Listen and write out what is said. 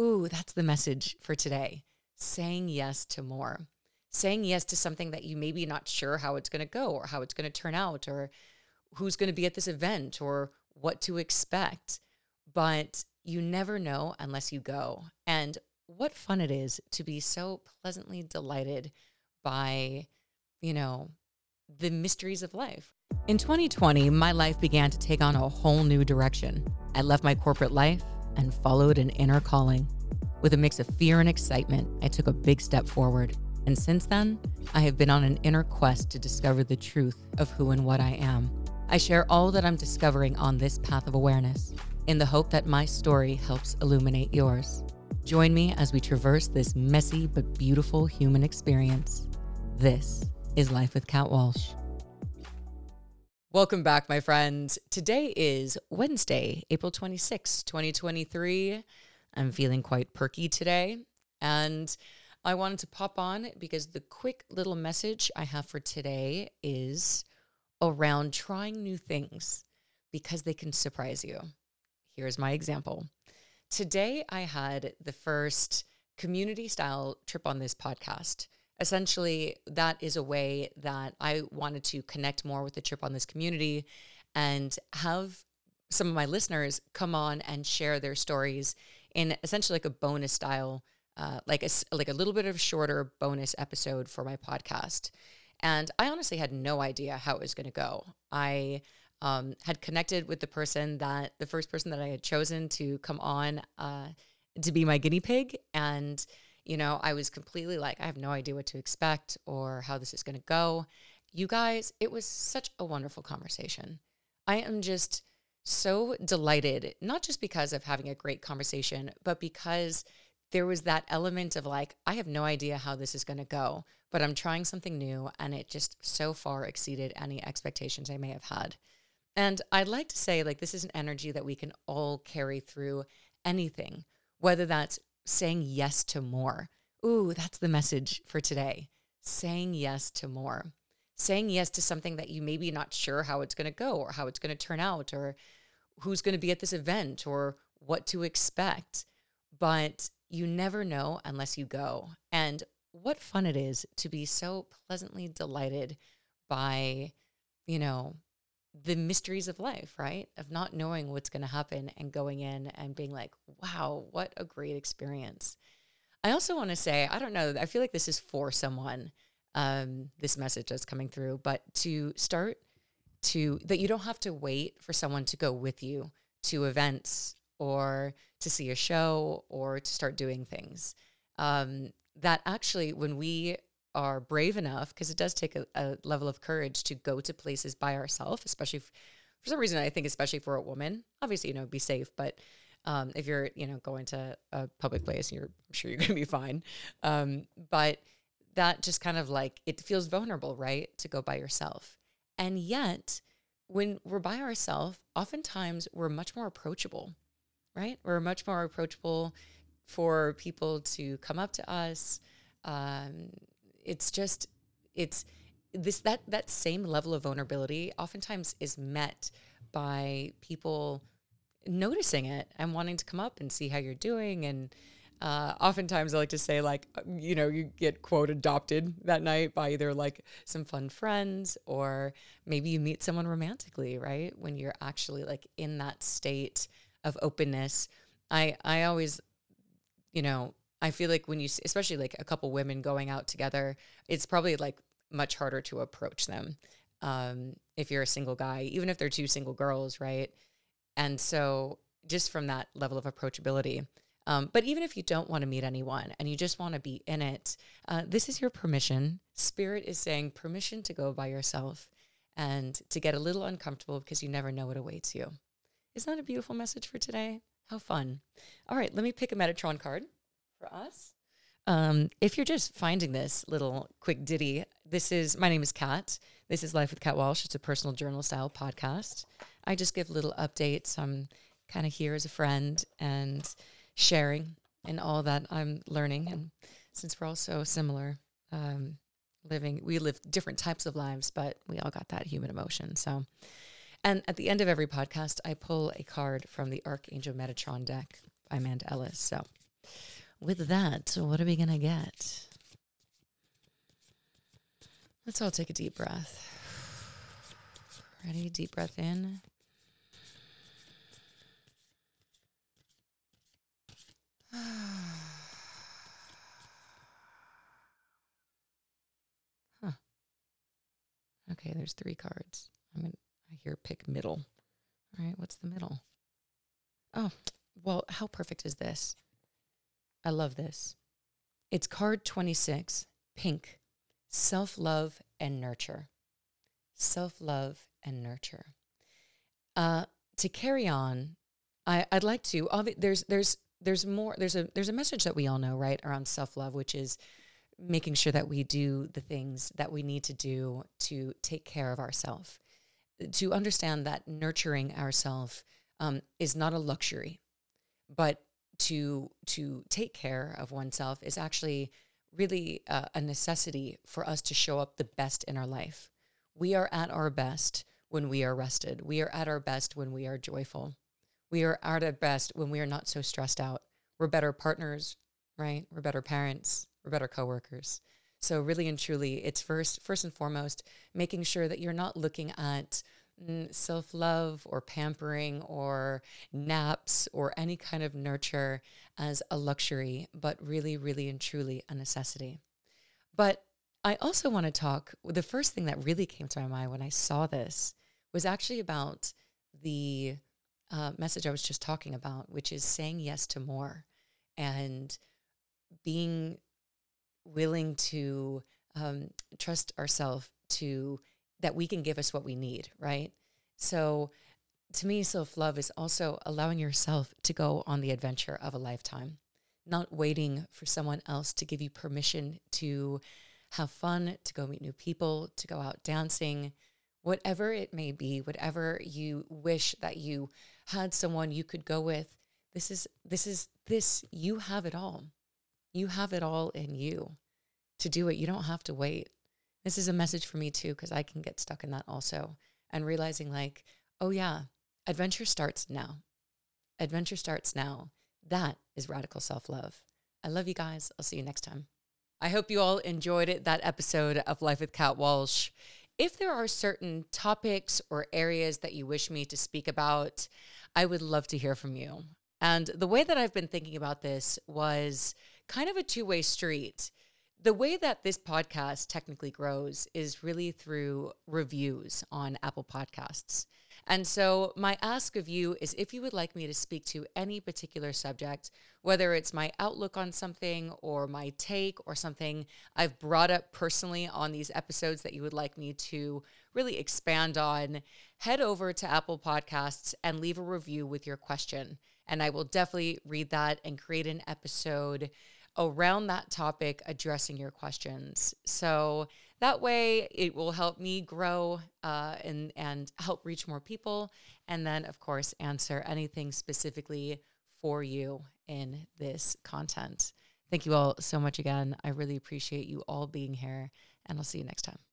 Ooh, that's the message for today. Saying yes to more. Saying yes to something that you maybe not sure how it's going to go or how it's going to turn out or who's going to be at this event or what to expect. But you never know unless you go. And what fun it is to be so pleasantly delighted by, you know, the mysteries of life. In 2020, my life began to take on a whole new direction. I left my corporate life and followed an inner calling. With a mix of fear and excitement, I took a big step forward. And since then, I have been on an inner quest to discover the truth of who and what I am. I share all that I'm discovering on this path of awareness in the hope that my story helps illuminate yours. Join me as we traverse this messy but beautiful human experience. This is Life with Kat Walsh. Welcome back, my friends. Today is Wednesday, April 26, 2023. I'm feeling quite perky today, and I wanted to pop on because the quick little message I have for today is around trying new things because they can surprise you. Here's my example. Today, I had the first community-style trip on this podcast. Essentially, that is a way that I wanted to connect more with the Trip on This community and have some of my listeners come on and share their stories in essentially like a bonus style, like a little bit of shorter bonus episode for my podcast. And I honestly had no idea how it was going to go. I had connected with the first person that I had chosen to come on to be my guinea pig, and you know, I was completely like, I have no idea what to expect or how this is going to go. You guys, it was such a wonderful conversation. I am just so delighted, not just because of having a great conversation, but because there was that element of like, I have no idea how this is going to go, but I'm trying something new, and it just so far exceeded any expectations I may have had. And I'd like to say, like, this is an energy that we can all carry through anything, whether that's saying yes to more. Ooh, that's the message for today. Saying yes to more. Saying yes to something that you maybe not sure how it's going to go or how it's going to turn out or who's going to be at this event or what to expect. But you never know unless you go. And what fun it is to be so pleasantly delighted by, you know, the mysteries of life, right? Of not knowing what's going to happen and going in and being like, wow, what a great experience. I also want to say, I don't know, I feel like this is for someone, this message that's coming through, but that you don't have to wait for someone to go with you to events or to see a show or to start doing things. That actually, when we are brave enough, because it does take a level of courage to go to places by ourselves, especially for some reason, I think, especially for a woman, obviously, you know, be safe. But if you're, you know, going to a public place, I'm sure you're going to be fine. But that just kind of like, it feels vulnerable, right? To go by yourself. And yet when we're by ourselves, oftentimes we're much more approachable, right? We're much more approachable for people to come up to us. That same level of vulnerability oftentimes is met by people noticing it and wanting to come up and see how you're doing. And oftentimes I like to say, like, you know, you get quote adopted that night by either like some fun friends or maybe you meet someone romantically, right? When you're actually like in that state of openness. I always, you know, I feel like when you, especially like a couple women going out together, it's probably like much harder to approach them. If you're a single guy, even if they're two single girls, right? And so just from that level of approachability, but even if you don't want to meet anyone and you just want to be in it, this is your permission. Spirit is saying permission to go by yourself and to get a little uncomfortable because you never know what awaits you. Isn't that a beautiful message for today? How fun. All right, let me pick a Metatron card for us. If you're just finding this little quick ditty, my name is Kat. This is Life with Kat Walsh. It's a personal journal style podcast. I just give little updates. I'm kind of here as a friend and sharing and all that I'm learning. And since we're all so similar, we live different types of lives, but we all got that human emotion. So, and at the end of every podcast, I pull a card from the Archangel Metatron deck by Amanda Ellis. So with that, what are we going to get? Let's all take a deep breath. Ready? Deep breath in. Okay, there's three cards. I hear pick middle. All right, what's the middle? Oh, well, how perfect is this? I love this. It's card 26, pink, self-love and nurture. Self-love and nurture. To carry on, I'd like to. There's more. There's a message that we all know, right, around self-love, which is making sure that we do the things that we need to do to take care of ourselves, to understand that nurturing ourselves is not a luxury, but to take care of oneself is actually really a necessity for us to show up the best in our life. We are at our best when we are rested. We are at our best when we are joyful. We are at our best when we are not so stressed out. We're better partners, right? We're better parents. We're better coworkers. So really and truly, it's first and foremost, making sure that you're not looking at self-love or pampering or naps or any kind of nurture as a luxury, but really, really and truly a necessity. But I also want to talk, the first thing that really came to my mind when I saw this was actually about the message I was just talking about, which is saying yes to more and being willing to trust ourselves to that we can give us what we need, right? So to me, self-love is also allowing yourself to go on the adventure of a lifetime, not waiting for someone else to give you permission to have fun, to go meet new people, to go out dancing, whatever it may be, whatever you wish that you had someone you could go with. This, you have it all. You have it all in you to do it. You don't have to wait. This is a message for me too, because I can get stuck in that also. And realizing like, oh yeah, adventure starts now. Adventure starts now. That is radical self-love. I love you guys. I'll see you next time. I hope you all enjoyed that episode of Life with Kat Walsh. If there are certain topics or areas that you wish me to speak about, I would love to hear from you. And the way that I've been thinking about this was kind of a two-way street. The way that this podcast technically grows is really through reviews on Apple Podcasts. And so my ask of you is if you would like me to speak to any particular subject, whether it's my outlook on something or my take or something I've brought up personally on these episodes that you would like me to really expand on, head over to Apple Podcasts and leave a review with your question. And I will definitely read that and create an episode around that topic, addressing your questions. So that way it will help me grow and help reach more people. And then, of course, answer anything specifically for you in this content. Thank you all so much again. I really appreciate you all being here, and I'll see you next time.